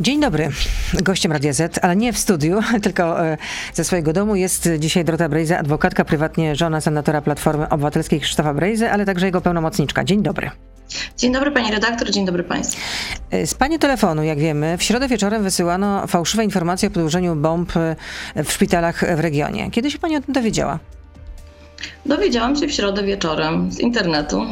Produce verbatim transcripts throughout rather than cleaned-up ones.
Dzień dobry. Gościem Radia Zet, ale nie w studiu, tylko ze swojego domu jest dzisiaj Dorota Brejza, adwokatka, prywatnie żona senatora Platformy Obywatelskiej Krzysztofa Brejzy, ale także jego pełnomocniczka. Dzień dobry. Dzień dobry pani redaktor, dzień dobry państwu. Z pani telefonu, jak wiemy, w środę wieczorem wysyłano fałszywe informacje o podłożeniu bomb w szpitalach w regionie. Kiedy się pani o tym dowiedziała? Dowiedziałam się w środę wieczorem z internetu.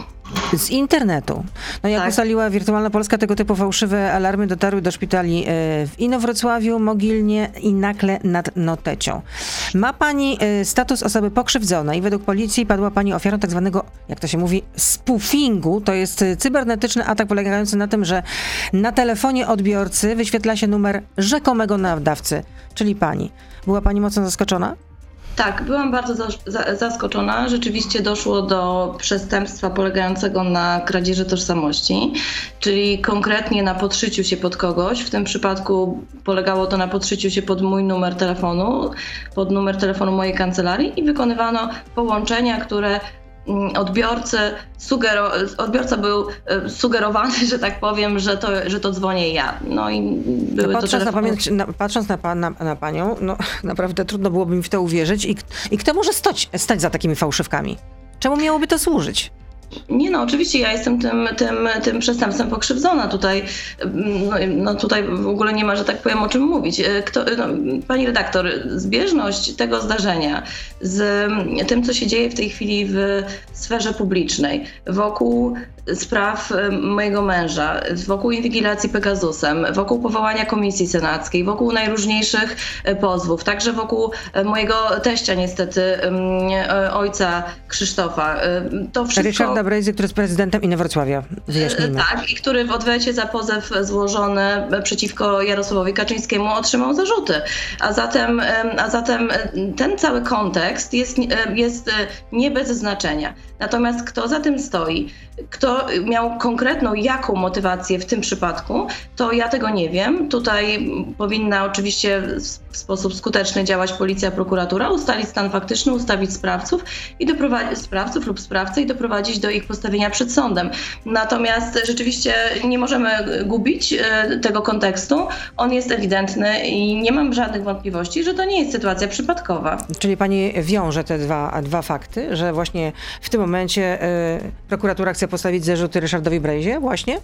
Z internetu. No jak tak. Ustaliła Wirtualna Polska, tego typu fałszywe alarmy dotarły do szpitali w Inowrocławiu, Mogilnie i Nakle nad Notecią. Ma pani status osoby pokrzywdzonej. Według policji padła pani ofiarą tak zwanego, jak to się mówi, spoofingu. To jest cybernetyczny atak polegający na tym, że na telefonie odbiorcy wyświetla się numer rzekomego nadawcy, czyli pani. Była pani mocno zaskoczona? Tak, byłam bardzo zaskoczona. Rzeczywiście doszło do przestępstwa polegającego na kradzieży tożsamości, czyli konkretnie na podszyciu się pod kogoś. W tym przypadku polegało to na podszyciu się pod mój numer telefonu, pod numer telefonu mojej kancelarii i wykonywano połączenia, które odbiorcy sugero, odbiorca był sugerowany, że tak powiem, że to, że to dzwonię ja. No i były no patrząc, to telefon... na pamię- patrząc na, pan, na, na panią, no naprawdę trudno byłoby mi w to uwierzyć. I, i kto może stać, stać za takimi fałszywkami? Czemu miałoby to służyć? Nie no, oczywiście ja jestem tym, tym, tym przestępcem pokrzywdzona tutaj. No, no tutaj w ogóle nie ma, że tak powiem, o czym mówić. Kto, no, pani redaktor, zbieżność tego zdarzenia z tym, co się dzieje w tej chwili w sferze publicznej, wokół spraw mojego męża, wokół inwigilacji Pegasusem, wokół powołania komisji senackiej, wokół najróżniejszych pozwów, także wokół mojego teścia niestety, ojca Krzysztofa. To wszystko... Ryszarda Brejzy, który jest prezydentem Inowrocławia, wyjaśnijmy. Tak, i który w odwecie za pozew złożony przeciwko Jarosławowi Kaczyńskiemu otrzymał zarzuty. A zatem, a zatem ten cały kontekst jest, jest nie bez znaczenia. Natomiast kto za tym stoi, kto miał konkretną, jaką motywację w tym przypadku, to ja tego nie wiem. Tutaj powinna oczywiście w sposób skuteczny działać policja, prokuratura, ustalić stan faktyczny, ustawić sprawców i doprowadzić sprawców lub sprawcę i doprowadzić do ich postawienia przed sądem. Natomiast rzeczywiście nie możemy gubić tego kontekstu. On jest ewidentny i nie mam żadnych wątpliwości, że to nie jest sytuacja przypadkowa. Czyli pani wiąże te dwa, dwa fakty, że właśnie w tym momencie y, prokuratura chce postawić zarzuty Ryszardowi Brejzie właśnie?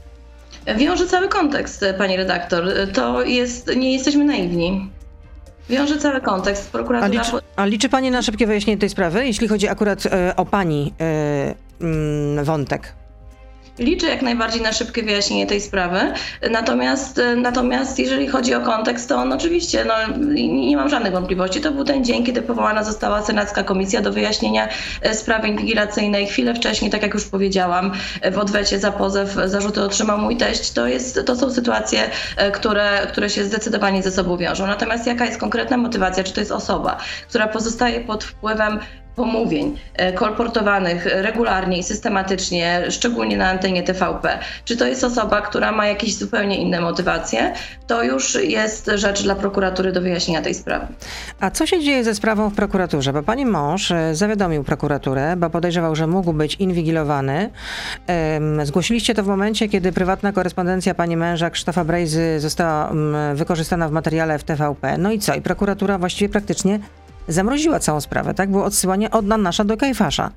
Wiąże cały kontekst, pani redaktor. To jest, nie jesteśmy naiwni. Wiąże cały kontekst. Prokuratura... A liczy, a liczy pani na szybkie wyjaśnienie tej sprawy, jeśli chodzi akurat y, o pani y, y, wątek? Liczę jak najbardziej na szybkie wyjaśnienie tej sprawy, natomiast, natomiast jeżeli chodzi o kontekst, to on oczywiście, no, nie mam żadnych wątpliwości, to był ten dzień, kiedy powołana została Senacka Komisja do wyjaśnienia sprawy inwigilacyjnej. Chwilę wcześniej, tak jak już powiedziałam, w odwecie za pozew zarzuty otrzymał mój teść. To, jest, to są sytuacje, które, które się zdecydowanie ze sobą wiążą. Natomiast jaka jest konkretna motywacja? Czy to jest osoba, która pozostaje pod wpływem pomówień kolportowanych regularnie i systematycznie, szczególnie na antenie T V P. Czy to jest osoba, która ma jakieś zupełnie inne motywacje? To już jest rzecz dla prokuratury do wyjaśnienia tej sprawy. A co się dzieje ze sprawą w prokuraturze? Bo pani mąż zawiadomił prokuraturę, bo podejrzewał, że mógł być inwigilowany. Zgłosiliście to w momencie, kiedy prywatna korespondencja pani męża Krzysztofa Brejzy została wykorzystana w materiale w T V P. No i co? I prokuratura właściwie praktycznie zamroziła całą sprawę, tak? Było odsyłanie od Nanasza do Kajfasza.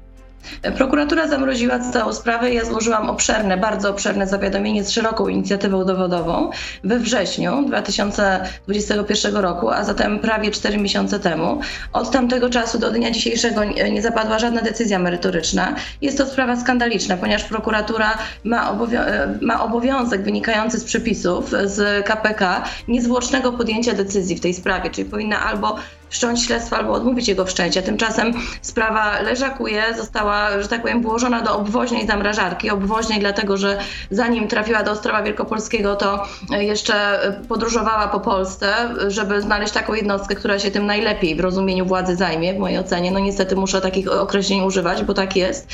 Prokuratura zamroziła całą sprawę. Ja złożyłam obszerne, bardzo obszerne zawiadomienie z szeroką inicjatywą dowodową we wrześniu dwa tysiące dwudziestego pierwszego roku, a zatem prawie cztery miesiące temu. Od tamtego czasu do dnia dzisiejszego nie zapadła żadna decyzja merytoryczna. Jest to sprawa skandaliczna, ponieważ prokuratura ma, obowią- ma obowiązek wynikający z przepisów, z K P K, niezwłocznego podjęcia decyzji w tej sprawie, czyli powinna albo wszcząć śledztwo albo odmówić jego wszczęcia. Tymczasem sprawa leżakuje, została, że tak powiem, włożona do obwoźnej zamrażarki. Obwoźnej dlatego, że zanim trafiła do Ostrowa Wielkopolskiego, to jeszcze podróżowała po Polsce, żeby znaleźć taką jednostkę, która się tym najlepiej w rozumieniu władzy zajmie, w mojej ocenie. No niestety muszę takich określeń używać, bo tak jest.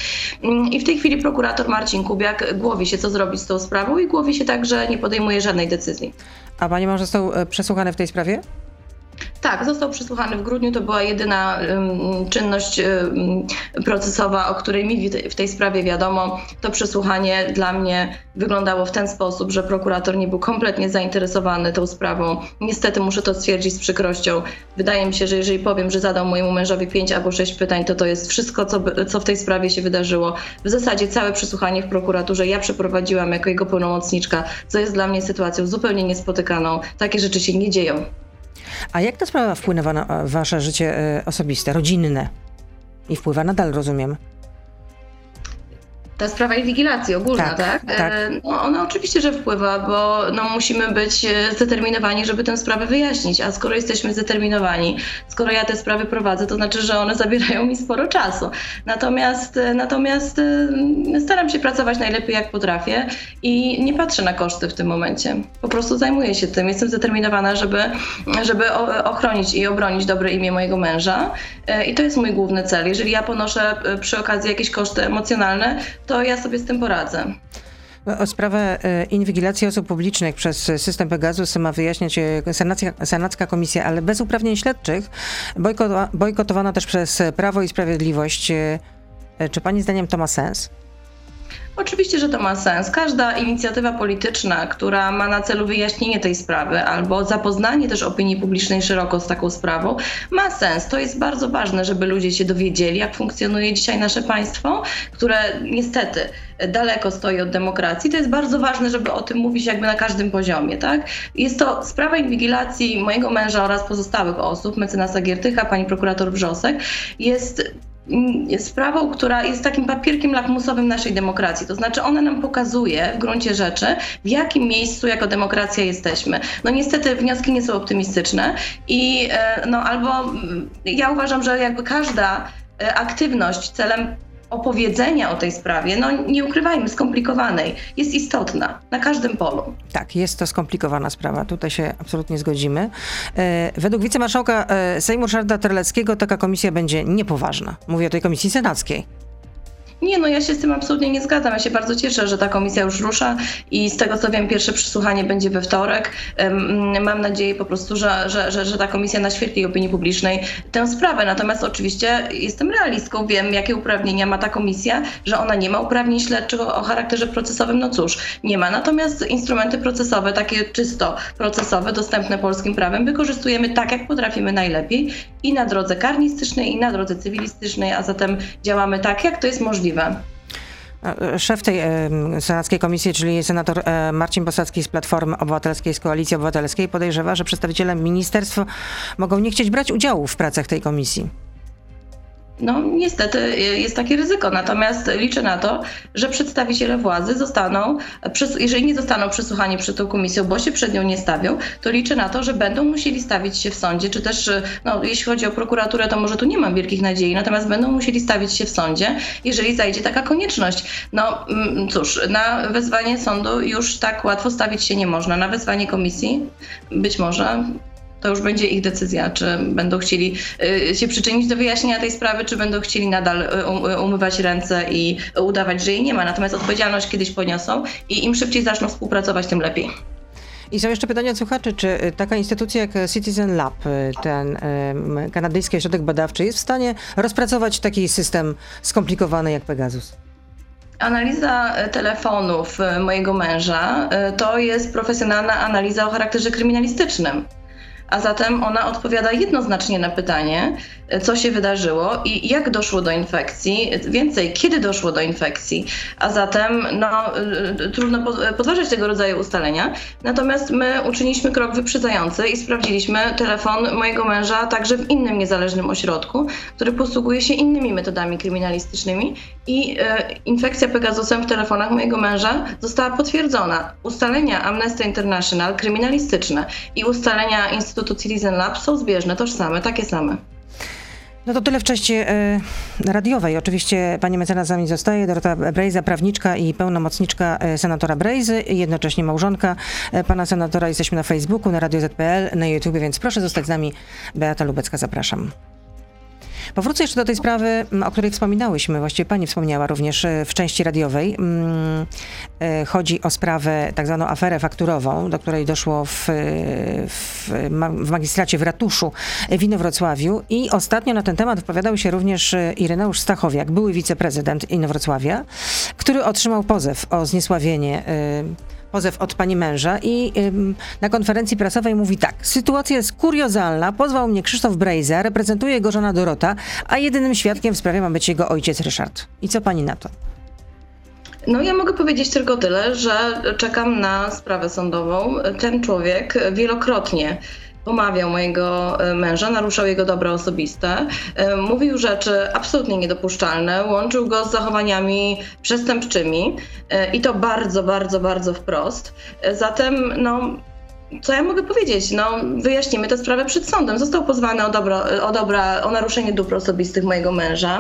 I w tej chwili prokurator Marcin Kubiak głowi się, co zrobić z tą sprawą i głowi się tak, że nie podejmuje żadnej decyzji. A pani mąż został przesłuchany w tej sprawie? Tak, został przesłuchany w grudniu. To była jedyna um, czynność um, procesowa, o której mi w tej sprawie wiadomo. To przesłuchanie dla mnie wyglądało w ten sposób, że prokurator nie był kompletnie zainteresowany tą sprawą. Niestety muszę to stwierdzić z przykrością. Wydaje mi się, że jeżeli powiem, że zadał mojemu mężowi pięć albo sześć pytań, to to jest wszystko, co, co w tej sprawie się wydarzyło. W zasadzie całe przesłuchanie w prokuraturze ja przeprowadziłam jako jego pełnomocniczka, co jest dla mnie sytuacją zupełnie niespotykaną. Takie rzeczy się nie dzieją. A jak ta sprawa wpłynęła na wasze życie osobiste, rodzinne? I wpływa nadal, rozumiem. Ta sprawa inwigilacji ogólna, tak? tak? tak. No, ona oczywiście, że wpływa, bo no, musimy być zdeterminowani, żeby tę sprawę wyjaśnić. A skoro jesteśmy zdeterminowani, skoro ja te sprawy prowadzę, to znaczy, że one zabierają mi sporo czasu. Natomiast, natomiast staram się pracować najlepiej, jak potrafię i nie patrzę na koszty w tym momencie. Po prostu zajmuję się tym. Jestem zdeterminowana, żeby, żeby ochronić i obronić dobre imię mojego męża. I to jest mój główny cel. Jeżeli ja ponoszę przy okazji jakieś koszty emocjonalne, to ja sobie z tym poradzę. O sprawę inwigilacji osób publicznych przez system Pegasus ma wyjaśniać Senacka Komisja, ale bez uprawnień śledczych, bojkotowana też przez Prawo i Sprawiedliwość. Czy pani zdaniem to ma sens? Oczywiście, że to ma sens. Każda inicjatywa polityczna, która ma na celu wyjaśnienie tej sprawy albo zapoznanie też opinii publicznej szeroko z taką sprawą, ma sens. To jest bardzo ważne, żeby ludzie się dowiedzieli, jak funkcjonuje dzisiaj nasze państwo, które niestety daleko stoi od demokracji. To jest bardzo ważne, żeby o tym mówić jakby na każdym poziomie, tak? Jest to sprawa inwigilacji mojego męża oraz pozostałych osób, mecenasa Giertycha, pani prokurator Wrzosek, jest sprawą, która jest takim papierkiem lakmusowym naszej demokracji. To znaczy ona nam pokazuje w gruncie rzeczy, w jakim miejscu jako demokracja jesteśmy. No niestety wnioski nie są optymistyczne i no albo ja uważam, że jakby każda aktywność celem opowiedzenia o tej sprawie, no nie ukrywajmy, skomplikowanej, jest istotna na każdym polu. Tak, jest to skomplikowana sprawa, tutaj się absolutnie zgodzimy. E, według wicemarszałka e, Sejmu Ryszarda Terleckiego taka komisja będzie niepoważna. Mówię o tej komisji senackiej. Nie, no ja się z tym absolutnie nie zgadzam. Ja się bardzo cieszę, że ta komisja już rusza i z tego co wiem, pierwsze przesłuchanie będzie we wtorek. Mam nadzieję po prostu, że, że, że, że ta komisja naświetli opinii publicznej tę sprawę. Natomiast oczywiście jestem realistką, wiem jakie uprawnienia ma ta komisja, że ona nie ma uprawnień śledczych o charakterze procesowym, no cóż, nie ma. Natomiast instrumenty procesowe, takie czysto procesowe, dostępne polskim prawem, wykorzystujemy tak jak potrafimy najlepiej i na drodze karnistycznej, i na drodze cywilistycznej, a zatem działamy tak jak to jest możliwe. Szef tej e, senackiej komisji, czyli senator e, Marcin Bosacki z Platformy Obywatelskiej, z Koalicji Obywatelskiej, podejrzewa, że przedstawiciele ministerstw mogą nie chcieć brać udziału w pracach tej komisji. No niestety jest takie ryzyko, natomiast liczę na to, że przedstawiciele władzy zostaną, jeżeli nie zostaną przesłuchani przed tą komisją, bo się przed nią nie stawią, to liczę na to, że będą musieli stawić się w sądzie, czy też, no jeśli chodzi o prokuraturę, to może tu nie mam wielkich nadziei, natomiast będą musieli stawić się w sądzie, jeżeli zajdzie taka konieczność. No cóż, na wezwanie sądu już tak łatwo stawić się nie można, na wezwanie komisji być może. To już będzie ich decyzja, czy będą chcieli się przyczynić do wyjaśnienia tej sprawy, czy będą chcieli nadal umywać ręce i udawać, że jej nie ma. Natomiast odpowiedzialność kiedyś poniosą i im szybciej zaczną współpracować, tym lepiej. I są jeszcze pytania od słuchaczy, czy taka instytucja jak Citizen Lab, ten kanadyjski ośrodek badawczy, jest w stanie rozpracować taki system skomplikowany jak Pegasus? Analiza telefonów mojego męża to jest profesjonalna analiza o charakterze kryminalistycznym. A zatem ona odpowiada jednoznacznie na pytanie, co się wydarzyło i jak doszło do infekcji, więcej, kiedy doszło do infekcji. A zatem no, trudno podważać tego rodzaju ustalenia. Natomiast my uczyniliśmy krok wyprzedzający i sprawdziliśmy telefon mojego męża także w innym niezależnym ośrodku, który posługuje się innymi metodami kryminalistycznymi i e, infekcja Pegasusem w telefonach mojego męża została potwierdzona. Ustalenia Amnesty International kryminalistyczne i ustalenia Instytutu Citizen Lab są zbieżne, tożsame, takie same. No to tyle w części y, radiowej. Oczywiście pani mecenas z nami zostaje. Dorota Brejza, prawniczka i pełnomocniczka y, senatora Brejzy, jednocześnie małżonka y, pana senatora. Jesteśmy na Facebooku, na Radio Zet kropka pe el, na YouTube, więc proszę zostać z nami. Beata Lubecka, zapraszam. Powrócę jeszcze do tej sprawy, o której wspominałyśmy, właściwie pani wspomniała również w części radiowej. Chodzi o sprawę, tak zwaną aferę fakturową, do której doszło w, w, w magistracie w ratuszu w Inowrocławiu i ostatnio na ten temat wypowiadał się również Ireneusz Stachowiak, były wiceprezydent Inowrocławia, który otrzymał pozew o zniesławienie pozew od pani męża i ym, na konferencji prasowej mówi tak. Sytuacja jest kuriozalna. Pozwał mnie Krzysztof Brejza, reprezentuje jego żona Dorota, a jedynym świadkiem w sprawie ma być jego ojciec Ryszard. I co pani na to? No ja mogę powiedzieć tylko tyle, że czekam na sprawę sądową. Ten człowiek wielokrotnie pomawiał mojego męża, naruszał jego dobra osobiste, mówił rzeczy absolutnie niedopuszczalne, łączył go z zachowaniami przestępczymi i to bardzo, bardzo, bardzo wprost. Zatem, no, co ja mogę powiedzieć? No, wyjaśnimy tę sprawę przed sądem. Został pozwany o, dobro, o, dobra, o naruszenie dóbr osobistych mojego męża.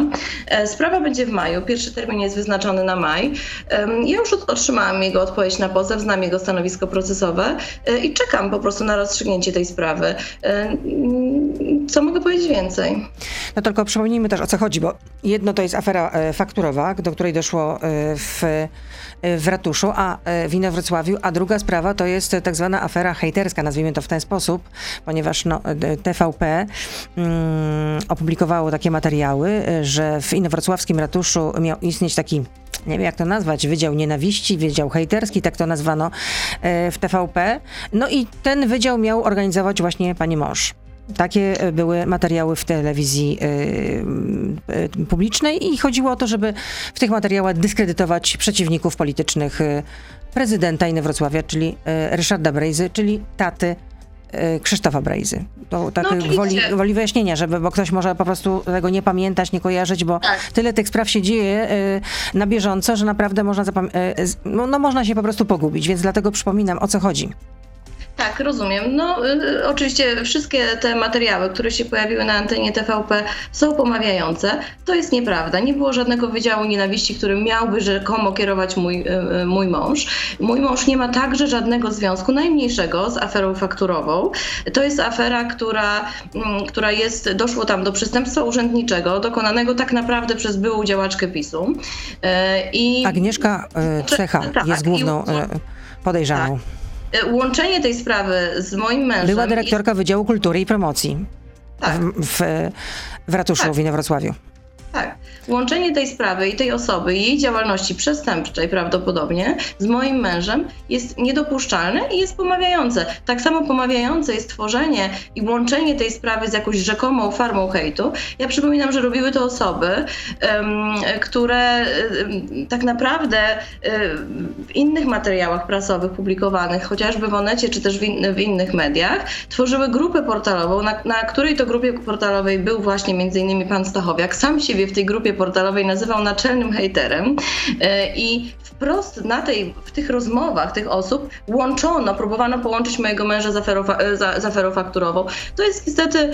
Sprawa będzie w maju. Pierwszy termin jest wyznaczony na maj. Ja już otrzymałam jego odpowiedź na pozew, znam jego stanowisko procesowe i czekam po prostu na rozstrzygnięcie tej sprawy. Co mogę powiedzieć więcej? No tylko przypomnijmy też, o co chodzi, bo jedno to jest afera fakturowa, do której doszło w, w ratuszu, a w Inowrocławiu, a druga sprawa to jest tak zwana afera hejterska, nazwijmy to w ten sposób, ponieważ no, T V P mm, opublikowało takie materiały, że w inowrocławskim ratuszu miał istnieć taki, nie wiem jak to nazwać, Wydział Nienawiści, Wydział Hejterski, tak to nazwano w T V P. No i ten wydział miał organizować właśnie pani mąż. Takie były materiały w telewizji y, y, publicznej i chodziło o to, żeby w tych materiałach dyskredytować przeciwników politycznych y, prezydenta Inowrocławia, czyli y, Ryszarda Brejzy, czyli taty y, Krzysztofa Brejzy. To tak no, woli, woli wyjaśnienia, żeby, bo ktoś może po prostu tego nie pamiętać, nie kojarzyć, bo tak. Tyle tych spraw się dzieje y, na bieżąco, że naprawdę można, zapam- y, z, no, no, można się po prostu pogubić, więc dlatego przypominam, o co chodzi. Tak, rozumiem. No y, oczywiście wszystkie te materiały, które się pojawiły na antenie T V P są pomawiające. To jest nieprawda. Nie było żadnego wydziału nienawiści, którym miałby rzekomo kierować mój, y, mój mąż. Mój mąż nie ma także żadnego związku, najmniejszego, z aferą fakturową. To jest afera, która, y, która jest, doszło tam do przestępstwa urzędniczego, dokonanego tak naprawdę przez byłą działaczkę PiSu. Y, i... Agnieszka y, Czecha tak, jest główną i... y, podejrzaną. Tak. Łączenie tej sprawy z moim mężem... Była dyrektorka jest... Wydziału Kultury i Promocji tak. w, w, w ratuszu tak. w Inowrocławiu. Tak. Łączenie tej sprawy i tej osoby, jej działalności przestępczej prawdopodobnie z moim mężem jest niedopuszczalne i jest pomawiające. Tak samo pomawiające jest tworzenie i łączenie tej sprawy z jakąś rzekomą farmą hejtu. Ja przypominam, że robiły to osoby, um, które um, tak naprawdę um, w innych materiałach prasowych publikowanych, chociażby w Onecie czy też w, in, w innych mediach, tworzyły grupę portalową, na, na której to grupie portalowej był właśnie między innymi pan Stachowiak. Sam siebie w tej grupie portalowej nazywał naczelnym hejterem i wprost na tej, w tych rozmowach tych osób łączono, próbowano połączyć mojego męża z aferą, z aferą fakturową. To jest niestety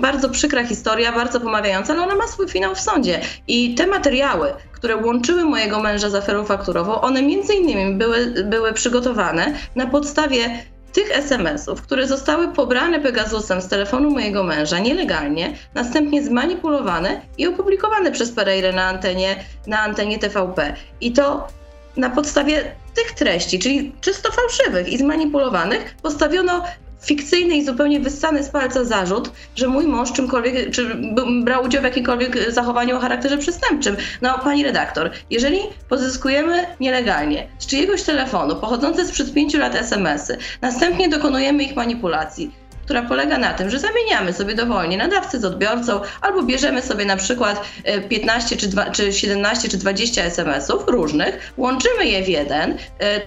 bardzo przykra historia, bardzo pomawiająca, ale ona ma swój finał w sądzie i te materiały, które łączyły mojego męża z aferą fakturową, one między innymi były, były przygotowane na podstawie tych es em esów, które zostały pobrane Pegasusem z telefonu mojego męża nielegalnie, następnie zmanipulowane i opublikowane przez Pereirę na antenie, na antenie T V P. I to na podstawie tych treści, czyli czysto fałszywych i zmanipulowanych, postawiono fikcyjny i zupełnie wyssany z palca zarzut, że mój mąż czymkolwiek, czy brał udział w jakimkolwiek zachowaniu o charakterze przestępczym. No, pani redaktor, jeżeli pozyskujemy nielegalnie z czyjegoś telefonu pochodzące sprzed pięciu lat es em esy, następnie dokonujemy ich manipulacji, która polega na tym, że zamieniamy sobie dowolnie nadawcę z odbiorcą albo bierzemy sobie na przykład piętnaście czy, dwa, czy siedemnaście czy dwadzieścia es em esów różnych, łączymy je w jeden,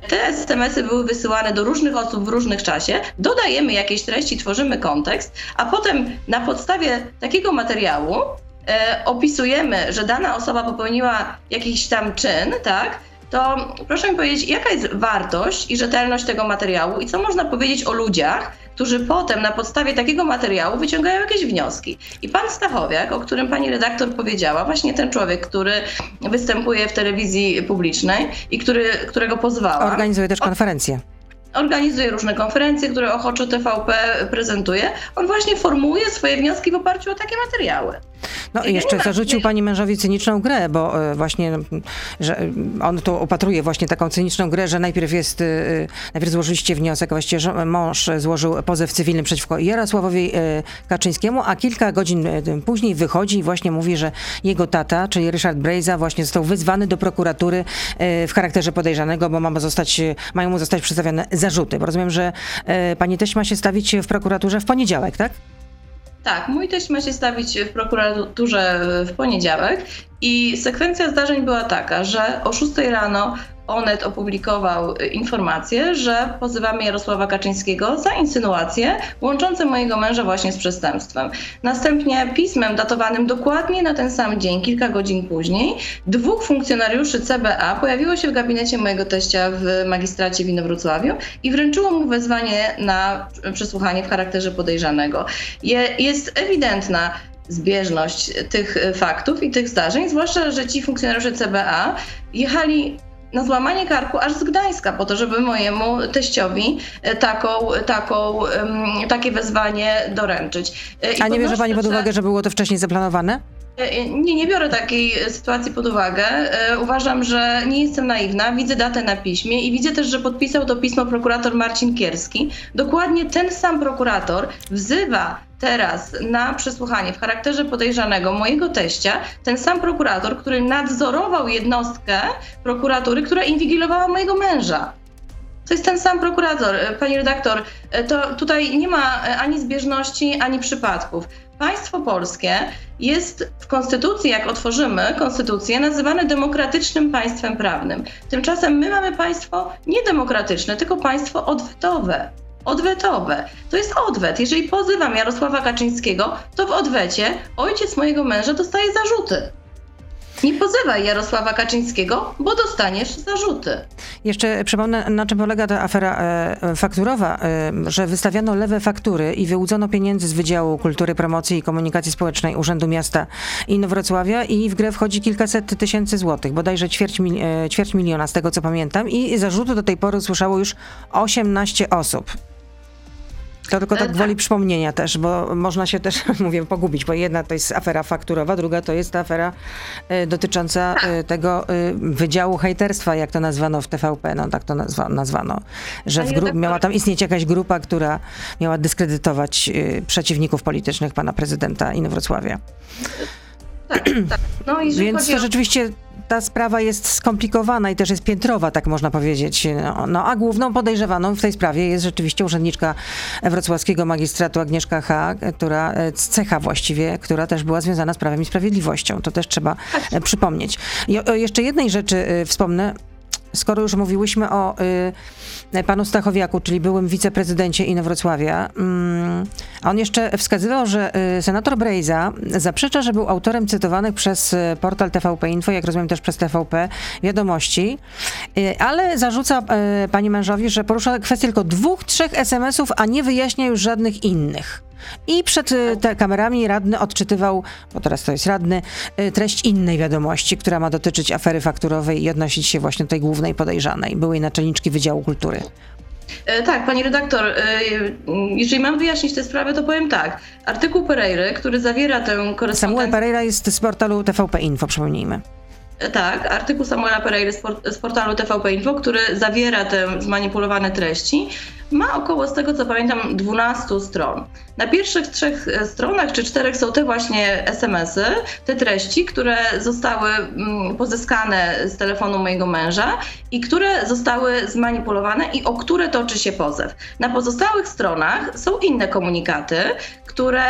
te es em esy były wysyłane do różnych osób w różnych czasie, dodajemy jakieś treści, tworzymy kontekst, a potem na podstawie takiego materiału e, opisujemy, że dana osoba popełniła jakiś tam czyn, tak? To proszę mi powiedzieć, jaka jest wartość i rzetelność tego materiału i co można powiedzieć o ludziach, którzy potem na podstawie takiego materiału wyciągają jakieś wnioski. I pan Stachowiak, o którym pani redaktor powiedziała, właśnie ten człowiek, który występuje w telewizji publicznej i który, którego pozwała... Organizuje też konferencję. organizuje różne konferencje, które ochoczo T V P prezentuje. On właśnie formułuje swoje wnioski w oparciu o takie materiały. No i jeszcze zarzucił pani mężowi cyniczną grę, bo właśnie, że on tu opatruje właśnie taką cyniczną grę, że najpierw jest, najpierw złożyliście wniosek, właściwie że mąż złożył pozew cywilny przeciwko Jarosławowi Kaczyńskiemu, a kilka godzin później wychodzi i właśnie mówi, że jego tata, czyli Ryszard Brejza, właśnie został wezwany do prokuratury w charakterze podejrzanego, bo ma zostać, mają mu zostać przedstawione zarzuty. Bo rozumiem, że pani też ma się stawić w prokuraturze w poniedziałek, tak? Tak, mój teść ma się stawić w prokuraturze w poniedziałek i sekwencja zdarzeń była taka, że o szóstej rano Onet opublikował informację, że pozywamy Jarosława Kaczyńskiego za insynuacje łączące mojego męża właśnie z przestępstwem. Następnie pismem datowanym dokładnie na ten sam dzień, kilka godzin później, dwóch funkcjonariuszy C B A pojawiło się w gabinecie mojego teścia w magistracie w Inowrocławiu i wręczyło mu wezwanie na przesłuchanie w charakterze podejrzanego. Je, jest ewidentna zbieżność tych faktów i tych zdarzeń, zwłaszcza, że ci funkcjonariusze C B A jechali na złamanie karku aż z Gdańska po to, żeby mojemu teściowi taką, taką, takie wezwanie doręczyć. I a nie bierze pani pod uwagę, że było to wcześniej zaplanowane? Nie, nie biorę takiej sytuacji pod uwagę. Uważam, że nie jestem naiwna. Widzę datę na piśmie i widzę też, że podpisał to pismo prokurator Marcin Kierski. Dokładnie ten sam prokurator wzywa teraz na przesłuchanie w charakterze podejrzanego mojego teścia, ten sam prokurator, który nadzorował jednostkę prokuratury, która inwigilowała mojego męża. To jest ten sam prokurator. Pani redaktor, to tutaj nie ma ani zbieżności, ani przypadków. Państwo polskie jest w konstytucji, jak otworzymy konstytucję, nazywane demokratycznym państwem prawnym. Tymczasem my mamy państwo niedemokratyczne, tylko państwo odwetowe. Odwetowe. To jest odwet. Jeżeli pozywam Jarosława Kaczyńskiego, to w odwecie ojciec mojego męża dostaje zarzuty. Nie pozywaj Jarosława Kaczyńskiego, bo dostaniesz zarzuty. Jeszcze przypomnę, na czym polega ta afera e, fakturowa, e, że wystawiano lewe faktury i wyłudzono pieniędzy z Wydziału Kultury, Promocji i Komunikacji Społecznej Urzędu Miasta Inowrocławia i w grę wchodzi kilkaset tysięcy złotych, bodajże ćwierć, mil, e, ćwierć miliona z tego, co pamiętam, i zarzutu do tej pory usłyszało już osiemnaście osób. To tylko tak gwoli przypomnienia też, bo można się też, mówię, pogubić, bo jedna to jest afera fakturowa, druga to jest afera y, dotycząca y, tego y, wydziału hejterstwa, jak to nazwano w T V P, no tak to nazwa, nazwano, że w gru- miała tam istnieć jakaś grupa, która miała dyskredytować y, przeciwników politycznych pana prezydenta Inowrocławia. Tak, tak. No, więc to rzeczywiście ta sprawa jest skomplikowana i też jest piętrowa, tak można powiedzieć. No, no, a główną podejrzewaną w tej sprawie jest rzeczywiście urzędniczka wrocławskiego magistratu Agnieszka H., która, Cecha właściwie, która też była związana z Prawem i Sprawiedliwością. To też trzeba tak przypomnieć. I o, o jeszcze jednej rzeczy y, wspomnę. Skoro już mówiłyśmy o y, panu Stachowiaku, czyli byłym wiceprezydencie Inowrocławia, mm, a on jeszcze wskazywał, że y, senator Brejza zaprzecza, że był autorem cytowanych przez y, portal T V P Info, jak rozumiem też przez T V P wiadomości, y, ale zarzuca y, pani mężowi, że porusza kwestię tylko dwóch, trzech esemesów, a nie wyjaśnia już żadnych innych. I przed te kamerami radny odczytywał, bo teraz to jest radny, treść innej wiadomości, która ma dotyczyć afery fakturowej i odnosić się właśnie do tej głównej podejrzanej, byłej naczelniczki Wydziału Kultury. Tak, pani redaktor, jeżeli mam wyjaśnić tę sprawę, to powiem tak. Artykuł Pereiry, który zawiera tę korespondencję... Samuel Pereira jest z portalu T V P Info, przypomnijmy. Tak, artykuł Samuela Pereiry z portalu T V P Info, który zawiera te zmanipulowane treści, ma około, z tego co pamiętam, dwunastu stron. Na pierwszych trzech stronach czy czterech są te właśnie esemesy, te treści, które zostały pozyskane z telefonu mojego męża i które zostały zmanipulowane i o które toczy się pozew. Na pozostałych stronach są inne komunikaty, które...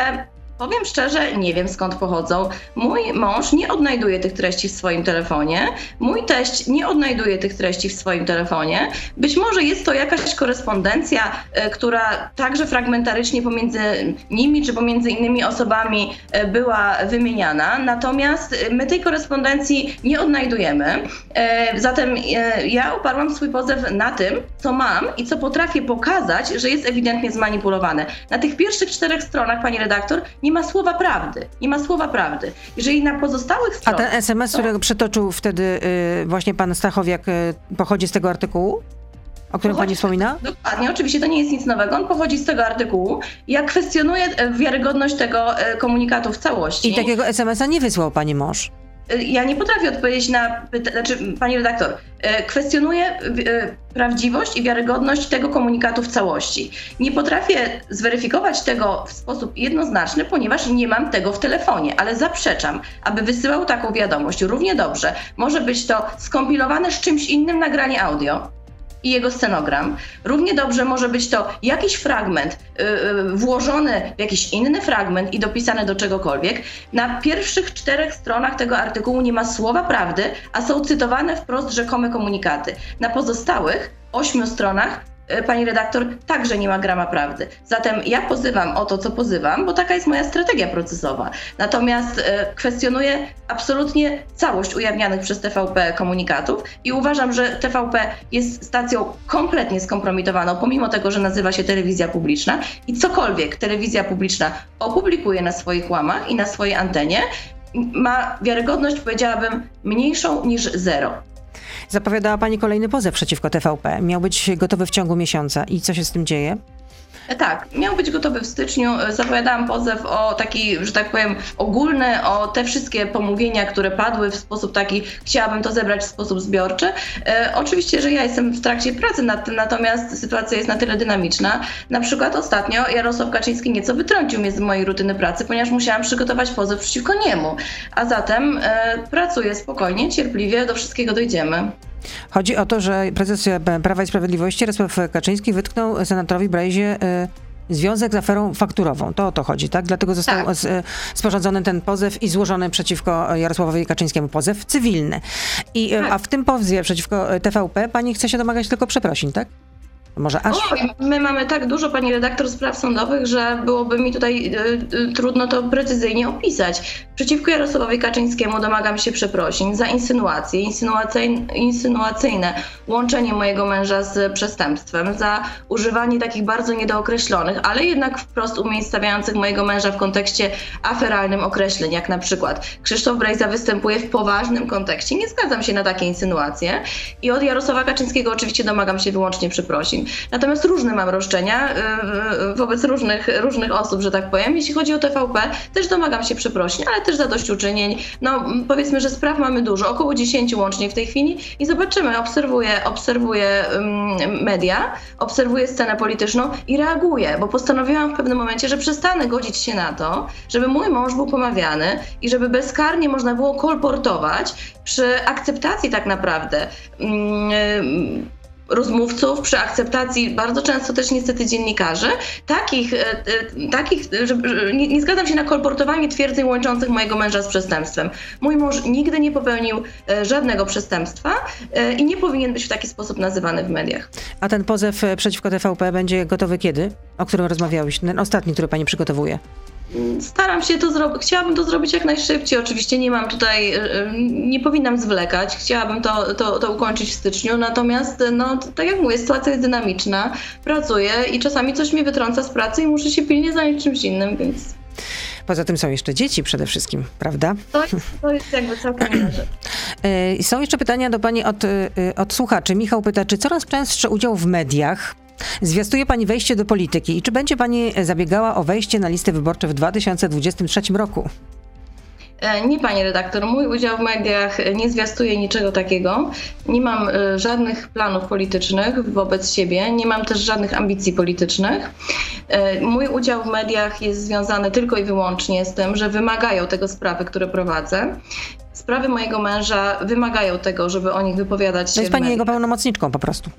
Powiem szczerze, nie wiem skąd pochodzą. Mój mąż nie odnajduje tych treści w swoim telefonie. Mój teść nie odnajduje tych treści w swoim telefonie. Być może jest to jakaś korespondencja, która także fragmentarycznie pomiędzy nimi czy pomiędzy innymi osobami była wymieniana. Natomiast my tej korespondencji nie odnajdujemy. Zatem ja oparłam swój pozew na tym, co mam i co potrafię pokazać, że jest ewidentnie zmanipulowane. Na tych pierwszych czterech stronach, pani redaktor, nie Nie ma słowa prawdy, nie ma słowa prawdy. Jeżeli na pozostałych stronach... A ten S M S, to... którego przytoczył wtedy y, właśnie pan Stachowiak, y, pochodzi z tego artykułu? o którym pani wspomina? Dokładnie, oczywiście to nie jest nic nowego, on pochodzi z tego artykułu. Ja kwestionuję wiarygodność tego komunikatu w całości. I takiego es em es a nie wysłał pani mąż? Ja nie potrafię odpowiedzieć na pytanie, znaczy pani redaktor, kwestionuję prawdziwość i wiarygodność tego komunikatu w całości. Nie potrafię zweryfikować tego w sposób jednoznaczny, ponieważ nie mam tego w telefonie, ale zaprzeczam, aby wysyłał taką wiadomość. Równie dobrze może być to skompilowane z czymś innym nagranie audio i jego scenogram. Równie dobrze może być to jakiś fragment yy, włożony w jakiś inny fragment i dopisany do czegokolwiek. Na pierwszych czterech stronach tego artykułu nie ma słowa prawdy, a są cytowane wprost rzekome komunikaty. Na pozostałych ośmiu stronach, yy, pani redaktor, także nie ma grama prawdy. Zatem ja pozywam o to, co pozywam, bo taka jest moja strategia procesowa. Natomiast yy, kwestionuję absolutnie całość ujawnianych przez T V P komunikatów i uważam, że T V P jest stacją kompletnie skompromitowaną, pomimo tego, że nazywa się telewizja publiczna i cokolwiek telewizja publiczna opublikuje na swoich łamach i na swojej antenie, ma wiarygodność, powiedziałabym, mniejszą niż zero. Zapowiadała pani kolejny pozew przeciwko T V P. Miał być gotowy w ciągu miesiąca. I co się z tym dzieje? Tak, miał być gotowy w styczniu. Zapowiadałam pozew o taki, że tak powiem, ogólny, o te wszystkie pomówienia, które padły w sposób taki, chciałabym to zebrać w sposób zbiorczy. E, oczywiście, że ja jestem w trakcie pracy nad tym, natomiast sytuacja jest na tyle dynamiczna. Na przykład ostatnio Jarosław Kaczyński nieco wytrącił mnie z mojej rutyny pracy, ponieważ musiałam przygotować pozew przeciwko niemu. A zatem e, pracuję spokojnie, cierpliwie, do wszystkiego dojdziemy. Chodzi o to, że prezes Prawa i Sprawiedliwości Jarosław Kaczyński wytknął senatorowi Brejzie y, związek z aferą fakturową. To o to chodzi, tak? Dlatego został tak. z, sporządzony ten pozew i złożony przeciwko Jarosławowi Kaczyńskiemu pozew cywilny. I, tak. A w tym pozewie przeciwko T V P pani chce się domagać tylko przeprosin, tak? Może aż? O, my mamy tak dużo, pani redaktor, spraw sądowych, że byłoby mi tutaj y, y, trudno to precyzyjnie opisać. Przeciwko Jarosławowi Kaczyńskiemu domagam się przeprosin za insynuacje, insynuacyjne, insynuacyjne łączenie mojego męża z przestępstwem, za używanie takich bardzo niedookreślonych, ale jednak wprost umiejscawiających mojego męża w kontekście aferalnym określeń, jak na przykład Krzysztof Brejza występuje w poważnym kontekście. Nie zgadzam się na takie insynuacje i od Jarosława Kaczyńskiego oczywiście domagam się wyłącznie przeprosin. Natomiast różne mam roszczenia wobec różnych, różnych osób, że tak powiem. Jeśli chodzi o T V P, też domagam się przeprosin, ale też zadośćuczynień. No powiedzmy, że spraw mamy dużo, około dziesięciu łącznie w tej chwili i zobaczymy, obserwuję, obserwuję media, obserwuję scenę polityczną i reaguję, bo postanowiłam w pewnym momencie, że przestanę godzić się na to, żeby mój mąż był pomawiany i żeby bezkarnie można było kolportować przy akceptacji tak naprawdę mm, rozmówców, przy akceptacji bardzo często też niestety dziennikarzy, takich, takich że nie, nie zgadzam się na kolportowanie twierdzeń łączących mojego męża z przestępstwem. Mój mąż nigdy nie popełnił żadnego przestępstwa i nie powinien być w taki sposób nazywany w mediach. A ten pozew przeciwko T V P będzie gotowy kiedy? O którym rozmawiałyśmy? Ten ostatni, który pani przygotowuje. Staram się to zrobić, chciałabym to zrobić jak najszybciej, oczywiście nie mam tutaj, nie powinnam zwlekać, chciałabym to, to, to ukończyć w styczniu, natomiast no, tak jak mówię, sytuacja jest dynamiczna, pracuję i czasami coś mnie wytrąca z pracy i muszę się pilnie zająć czymś innym, więc... Poza tym są jeszcze dzieci przede wszystkim, prawda? To jest, to jest jakby całkiem inna rzecz. Są jeszcze pytania do pani od, od słuchaczy. Michał pyta, czy coraz częstszy udział w mediach zwiastuje pani wejście do polityki i czy będzie pani zabiegała o wejście na listy wyborcze w dwa tysiące dwudziestym trzecim roku? Nie, pani redaktor, mój udział w mediach nie zwiastuje niczego takiego. Nie mam żadnych planów politycznych wobec siebie, nie mam też żadnych ambicji politycznych. Mój udział w mediach jest związany tylko i wyłącznie z tym, że wymagają tego sprawy, które prowadzę. Sprawy mojego męża wymagają tego, żeby o nich wypowiadać się w mediach. To jest pani jego pełnomocniczką po prostu.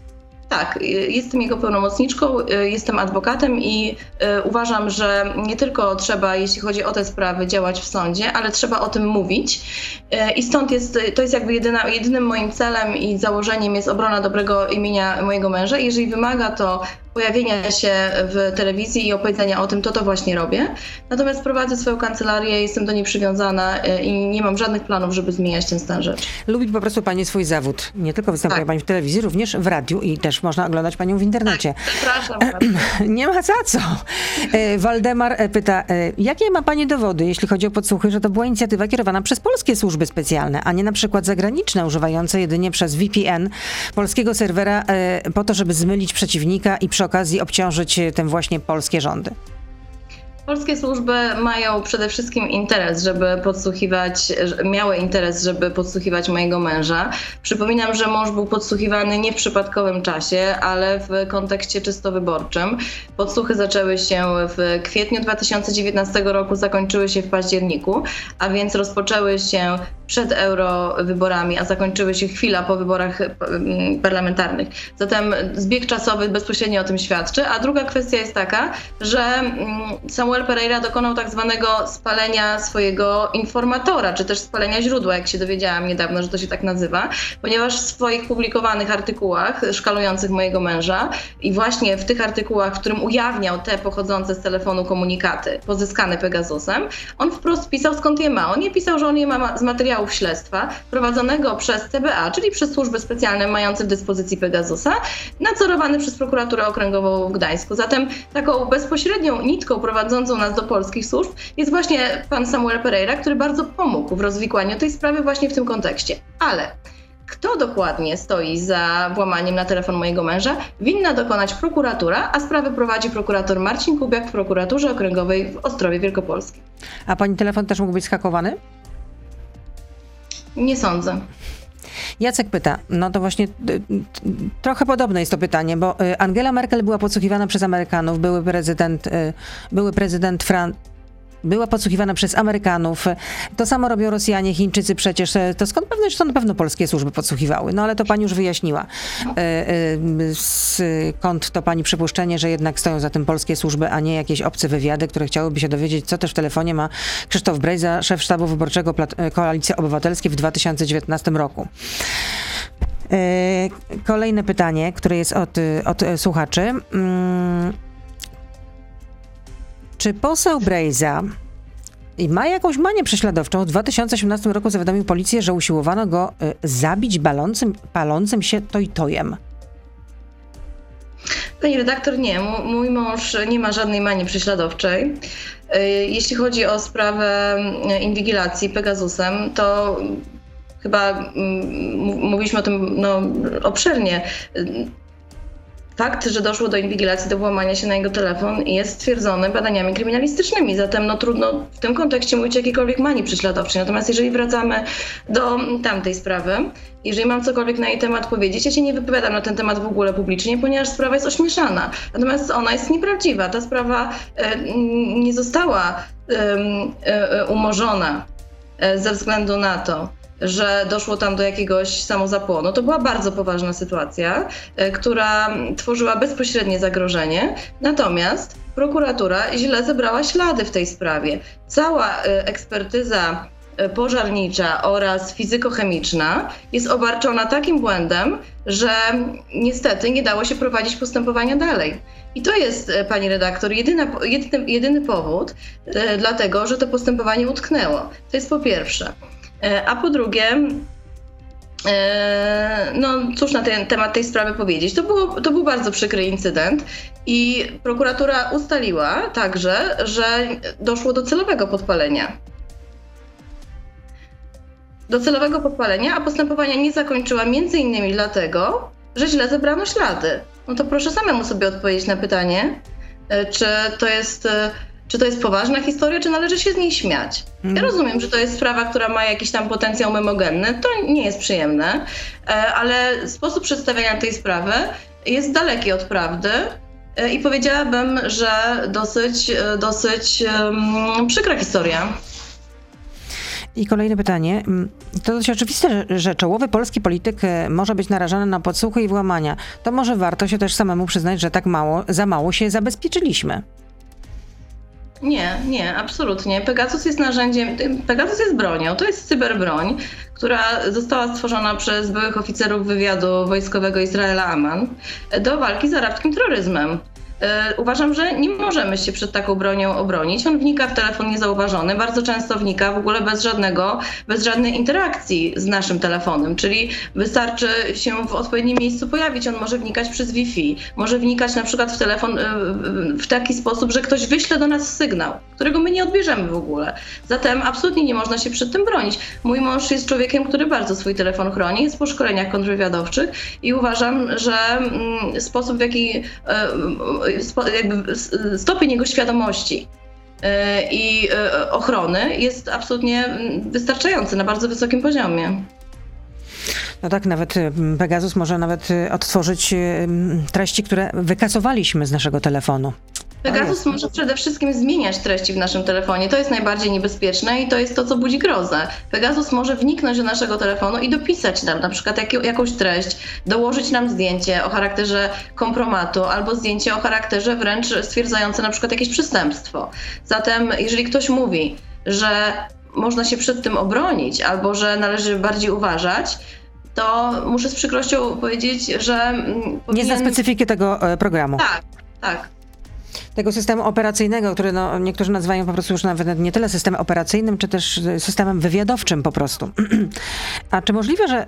Tak, jestem jego pełnomocniczką, jestem adwokatem i uważam, że nie tylko trzeba, jeśli chodzi o te sprawy, działać w sądzie, ale trzeba o tym mówić i stąd jest, to jest jakby jedyna, jedynym moim celem i założeniem jest obrona dobrego imienia mojego męża. Jeżeli wymaga to pojawienia się w telewizji i opowiedzenia o tym, to to właśnie robię. Natomiast prowadzę swoją kancelarię, jestem do niej przywiązana i nie mam żadnych planów, żeby zmieniać ten stan rzeczy. Lubi po prostu Pani swój zawód. Nie tylko występuje tak. Pani w telewizji, również w radiu i też można oglądać Panią w internecie. Przepraszam bardzo. Nie ma za co. Waldemar pyta, jakie ma Pani dowody, jeśli chodzi o podsłuchy, że to była inicjatywa kierowana przez polskie służby specjalne, a nie na przykład zagraniczne, używające jedynie przez V P N polskiego serwera po to, żeby zmylić przeciwnika i przy okazji obciążyć tym właśnie polskie rządy? Polskie służby mają przede wszystkim interes, żeby podsłuchiwać, miały interes, żeby podsłuchiwać mojego męża. Przypominam, że mąż był podsłuchiwany nie w przypadkowym czasie, ale w kontekście czysto wyborczym. Podsłuchy zaczęły się w kwietniu dwa tysiące dziewiętnastego roku, zakończyły się w październiku, a więc rozpoczęły się przed eurowyborami, a zakończyły się chwila po wyborach parlamentarnych. Zatem zbieg czasowy bezpośrednio o tym świadczy. A druga kwestia jest taka, że Samuel Pereira dokonał tak zwanego spalenia swojego informatora, czy też spalenia źródła, jak się dowiedziałam niedawno, że to się tak nazywa, ponieważ w swoich publikowanych artykułach szkalujących mojego męża i właśnie w tych artykułach, w którym ujawniał te pochodzące z telefonu komunikaty pozyskane Pegasusem, on wprost pisał, skąd je ma. On je pisał, że on je ma z materiału śledztwa prowadzonego przez C B A, czyli przez służby specjalne mające w dyspozycji Pegasusa, nadzorowany przez prokuraturę okręgową w Gdańsku. Zatem taką bezpośrednią nitką prowadzącą nas do polskich służb jest właśnie pan Samuel Pereira, który bardzo pomógł w rozwikłaniu tej sprawy właśnie w tym kontekście. Ale kto dokładnie stoi za włamaniem na telefon mojego męża, winna dokonać prokuratura, a sprawę prowadzi prokurator Marcin Kubiak w prokuraturze okręgowej w Ostrowie Wielkopolskim. A pani telefon też mógł być skakowany? Nie sądzę. Jacek pyta, no to właśnie trochę podobne jest to pytanie, bo Angela Merkel była podsłuchiwana przez Amerykanów, były prezydent, były prezydent Francji. Była podsłuchiwana przez Amerykanów. To samo robią Rosjanie, Chińczycy przecież. To skąd pewność, to na pewno polskie służby podsłuchiwały. No ale to pani już wyjaśniła. Skąd to pani przypuszczenie, że jednak stoją za tym polskie służby, a nie jakieś obce wywiady, które chciałyby się dowiedzieć, co też w telefonie ma Krzysztof Brejza, szef sztabu wyborczego Koalicji Obywatelskiej w dwa tysiące dziewiętnastym roku. Kolejne pytanie, które jest od, od słuchaczy. Czy poseł Brejza ma jakąś manię prześladowczą? W dwa tysiące osiemnastym roku zawiadomił policję, że usiłowano go y, zabić balącym, palącym się toj-tojem. Pani redaktor, nie. Mój mąż nie ma żadnej manii prześladowczej. Jeśli chodzi o sprawę inwigilacji Pegasusem, to chyba mówiliśmy o tym no, obszernie. Fakt, że doszło do inwigilacji, do włamania się na jego telefon, jest stwierdzony badaniami kryminalistycznymi, zatem no, trudno w tym kontekście mówić o jakiejkolwiek manii prześladowczej. Natomiast jeżeli wracamy do tamtej sprawy, jeżeli mam cokolwiek na jej temat powiedzieć, ja się nie wypowiadam na ten temat w ogóle publicznie, ponieważ sprawa jest ośmieszana. Natomiast ona jest nieprawdziwa. Ta sprawa e, nie została e, e, umorzona e, ze względu na to, że doszło tam do jakiegoś samozapłonu. To była bardzo poważna sytuacja, która tworzyła bezpośrednie zagrożenie. Natomiast prokuratura źle zebrała ślady w tej sprawie. Cała ekspertyza pożarnicza oraz fizykochemiczna jest obarczona takim błędem, że niestety nie dało się prowadzić postępowania dalej. I to jest, pani redaktor, jedyna, jedyny, jedyny powód, dlatego, że to postępowanie utknęło. To jest po pierwsze. A po drugie, no cóż na ten temat tej sprawy powiedzieć. To, było, to był bardzo przykry incydent i prokuratura ustaliła także, że doszło do celowego podpalenia. Do celowego podpalenia, a postępowania nie zakończyła między innymi dlatego, że źle zebrano ślady. No to proszę samemu sobie odpowiedzieć na pytanie, czy to jest... Czy to jest poważna historia, czy należy się z niej śmiać? Ja rozumiem, że to jest sprawa, która ma jakiś tam potencjał memogenny, to nie jest przyjemne, ale sposób przedstawiania tej sprawy jest daleki od prawdy i powiedziałabym, że dosyć, dosyć um, przykra historia. I kolejne pytanie. To dość oczywiste, że czołowy polski polityk może być narażony na podsłuchy i włamania. To może warto się też samemu przyznać, że tak mało, za mało się zabezpieczyliśmy. Nie, nie, absolutnie. Pegasus jest narzędziem, Pegasus jest bronią, to jest cyberbroń, która została stworzona przez byłych oficerów wywiadu wojskowego Izraela Aman do walki z arabskim terroryzmem. Uważam, że nie możemy się przed taką bronią obronić. On wnika w telefon niezauważony, bardzo często wnika w ogóle bez żadnego, bez żadnej interakcji z naszym telefonem, czyli wystarczy się w odpowiednim miejscu pojawić. On może wnikać przez Wi-Fi, może wnikać na przykład w telefon w taki sposób, że ktoś wyśle do nas sygnał, którego my nie odbierzemy w ogóle. Zatem absolutnie nie można się przed tym bronić. Mój mąż jest człowiekiem, który bardzo swój telefon chroni, jest po szkoleniach kontrwywiadowczych i uważam, że sposób, w jaki jakby stopień jego świadomości i ochrony jest absolutnie wystarczający na bardzo wysokim poziomie. No tak, nawet Pegasus może nawet odtworzyć treści, które wykasowaliśmy z naszego telefonu. Pegasus może przede wszystkim zmieniać treści w naszym telefonie. To jest najbardziej niebezpieczne i to jest to, co budzi grozę. Pegasus może wniknąć do naszego telefonu i dopisać nam na przykład jak, jakąś treść, dołożyć nam zdjęcie o charakterze kompromatu albo zdjęcie o charakterze wręcz stwierdzające na przykład jakieś przestępstwo. Zatem jeżeli ktoś mówi, że można się przed tym obronić albo że należy bardziej uważać, to muszę z przykrością powiedzieć, że... Powinien... Nie za specyfikę tego programu. Tak, tak. Tego systemu operacyjnego, który no, niektórzy nazywają po prostu już nawet nie tyle systemem operacyjnym, czy też systemem wywiadowczym po prostu. A czy możliwe, że,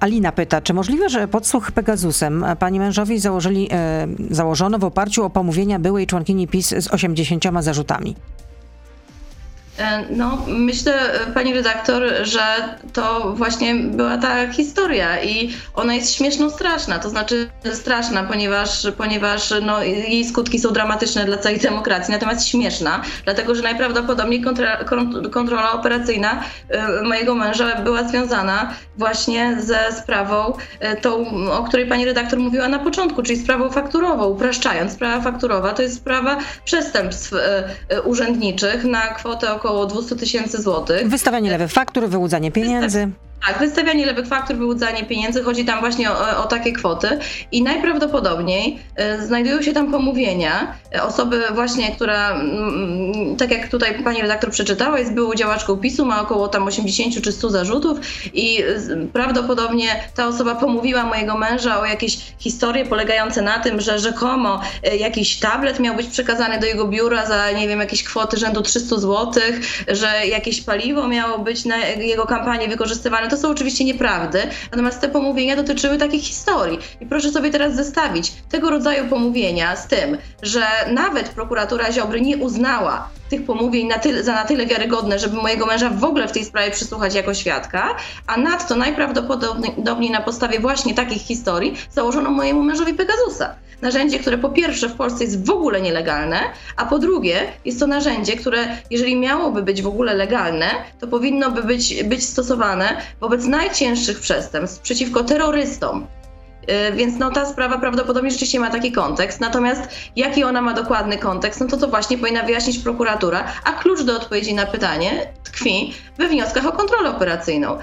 Alina pyta, czy możliwe, że podsłuch Pegasusem pani mężowi założyli, założono w oparciu o pomówienia byłej członkini PiS z osiemdziesięcioma zarzutami? No, myślę, pani redaktor, że to właśnie była ta historia i ona jest śmieszno straszna, to znaczy straszna, ponieważ, ponieważ no, jej skutki są dramatyczne dla całej demokracji, natomiast śmieszna, dlatego że najprawdopodobniej kontra, kontrola operacyjna mojego męża była związana właśnie ze sprawą tą, o której pani redaktor mówiła na początku, czyli sprawą fakturową, upraszczając. Sprawa fakturowa to jest sprawa przestępstw urzędniczych na kwotę około dwieście tysięcy złotych. Wystawianie lewych faktur, wyłudzanie pieniędzy. Tak, wystawianie lewych faktur, wyłudzanie pieniędzy, chodzi tam właśnie o, o takie kwoty i najprawdopodobniej y, znajdują się tam pomówienia osoby właśnie, która, mm, tak jak tutaj pani redaktor przeczytała, jest byłą działaczką PiSu, ma około tam osiemdziesiąt czy sto zarzutów i y, prawdopodobnie ta osoba pomówiła mojego męża o jakieś historie polegające na tym, że rzekomo y, jakiś tablet miał być przekazany do jego biura za, nie wiem, jakieś kwoty rzędu trzysta złotych, że jakieś paliwo miało być na jego kampanii wykorzystywane. To są oczywiście nieprawdy, natomiast te pomówienia dotyczyły takich historii. I proszę sobie teraz zestawić tego rodzaju pomówienia z tym, że nawet prokuratura Ziobry nie uznała tych pomówień na tyle, za na tyle wiarygodne, żeby mojego męża w ogóle w tej sprawie przysłuchać jako świadka, a nadto najprawdopodobniej na podstawie właśnie takich historii założono mojemu mężowi Pegasusa. Narzędzie, które po pierwsze w Polsce jest w ogóle nielegalne, a po drugie jest to narzędzie, które jeżeli miałoby być w ogóle legalne, to powinno by być, być stosowane wobec najcięższych przestępstw przeciwko terrorystom. Więc no, ta sprawa prawdopodobnie rzeczywiście ma taki kontekst, natomiast jaki ona ma dokładny kontekst, no to to właśnie powinna wyjaśnić prokuratura, a klucz do odpowiedzi na pytanie tkwi we wnioskach o kontrolę operacyjną.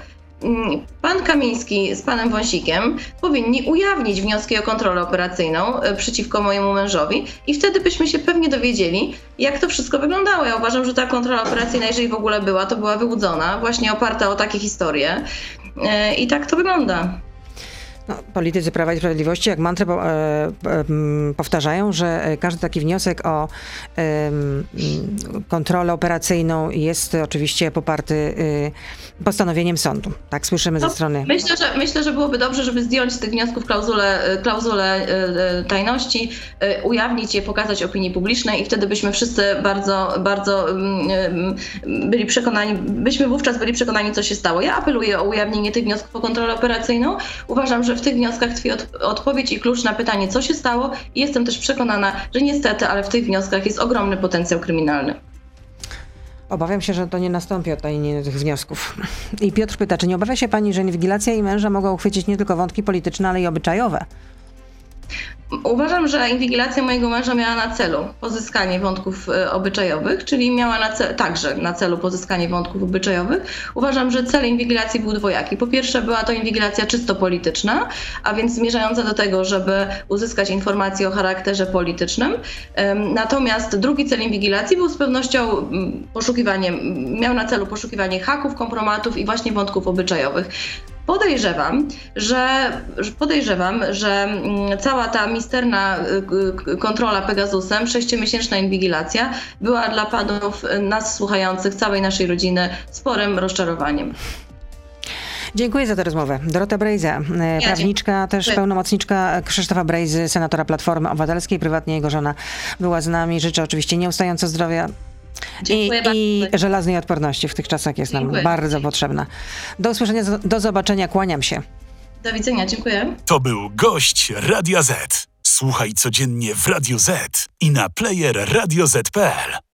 Pan Kamiński z panem Wąsikiem powinni ujawnić wnioski o kontrolę operacyjną przeciwko mojemu mężowi i wtedy byśmy się pewnie dowiedzieli, jak to wszystko wyglądało. Ja uważam, że ta kontrola operacyjna, jeżeli w ogóle była, to była wyłudzona, właśnie oparta o takie historie i tak to wygląda. No, politycy Prawa i Sprawiedliwości jak mantrę po, e, e, powtarzają, że każdy taki wniosek o e, kontrolę operacyjną jest oczywiście poparty e, postanowieniem sądu. Tak słyszymy to, ze strony... Myślę że, myślę, że byłoby dobrze, żeby zdjąć z tych wniosków klauzulę, klauzulę e, tajności, e, ujawnić je, pokazać opinii publicznej i wtedy byśmy wszyscy bardzo, bardzo e, byli przekonani, byśmy wówczas byli przekonani, co się stało. Ja apeluję o ujawnienie tych wniosków o kontrolę operacyjną. Uważam, że w tych wnioskach tkwi od, odpowiedź i klucz na pytanie, co się stało. I jestem też przekonana, że niestety, ale w tych wnioskach jest ogromny potencjał kryminalny. Obawiam się, że to nie nastąpi od tych wniosków. I Piotr pyta, czy nie obawia się pani, że inwigilacja i męża mogą uchwycić nie tylko wątki polityczne, ale i obyczajowe? Uważam, że inwigilacja mojego męża miała na celu pozyskanie wątków obyczajowych, czyli miała na celu, także na celu pozyskanie wątków obyczajowych. Uważam, że cel inwigilacji był dwojaki. Po pierwsze była to inwigilacja czysto polityczna, a więc zmierzająca do tego, żeby uzyskać informacje o charakterze politycznym. Natomiast drugi cel inwigilacji był z pewnością poszukiwaniem, miał na celu poszukiwanie haków, kompromatów i właśnie wątków obyczajowych. Podejrzewam, że podejrzewam, że cała ta misterna kontrola Pegasusem, sześciomiesięczna inwigilacja była dla panów nas słuchających, całej naszej rodziny sporym rozczarowaniem. Dziękuję za tę rozmowę. Dorota Brejza, prawniczka, też pełnomocniczka Krzysztofa Brejzy, senatora Platformy Obywatelskiej, prywatnie jego żona była z nami. Życzę oczywiście nieustająco zdrowia. I, i żelaznej odporności w tych czasach jest nam dziękuję. bardzo dziękuję. potrzebna. Do usłyszenia, do zobaczenia, kłaniam się. Do widzenia, dziękuję. To był gość Radia Zet. Słuchaj codziennie w Radio Zet i na player radio zet kropka pe el.